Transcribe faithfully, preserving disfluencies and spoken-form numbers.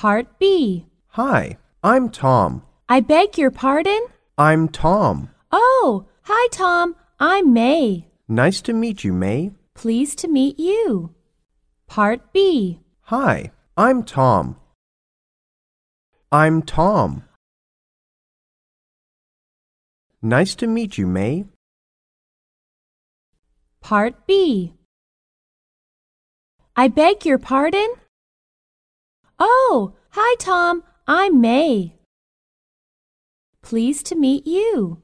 Part B. Hi, I'm Tom. I beg your pardon? I'm Tom. Oh, hi, Tom. I'm May. Nice to meet you, May. Pleased to meet you. Part B. Hi, I'm Tom. I'm Tom. Nice to meet you, May. Part B. I beg your pardon? Oh, hi, Tom. I'm May. Pleased to meet you.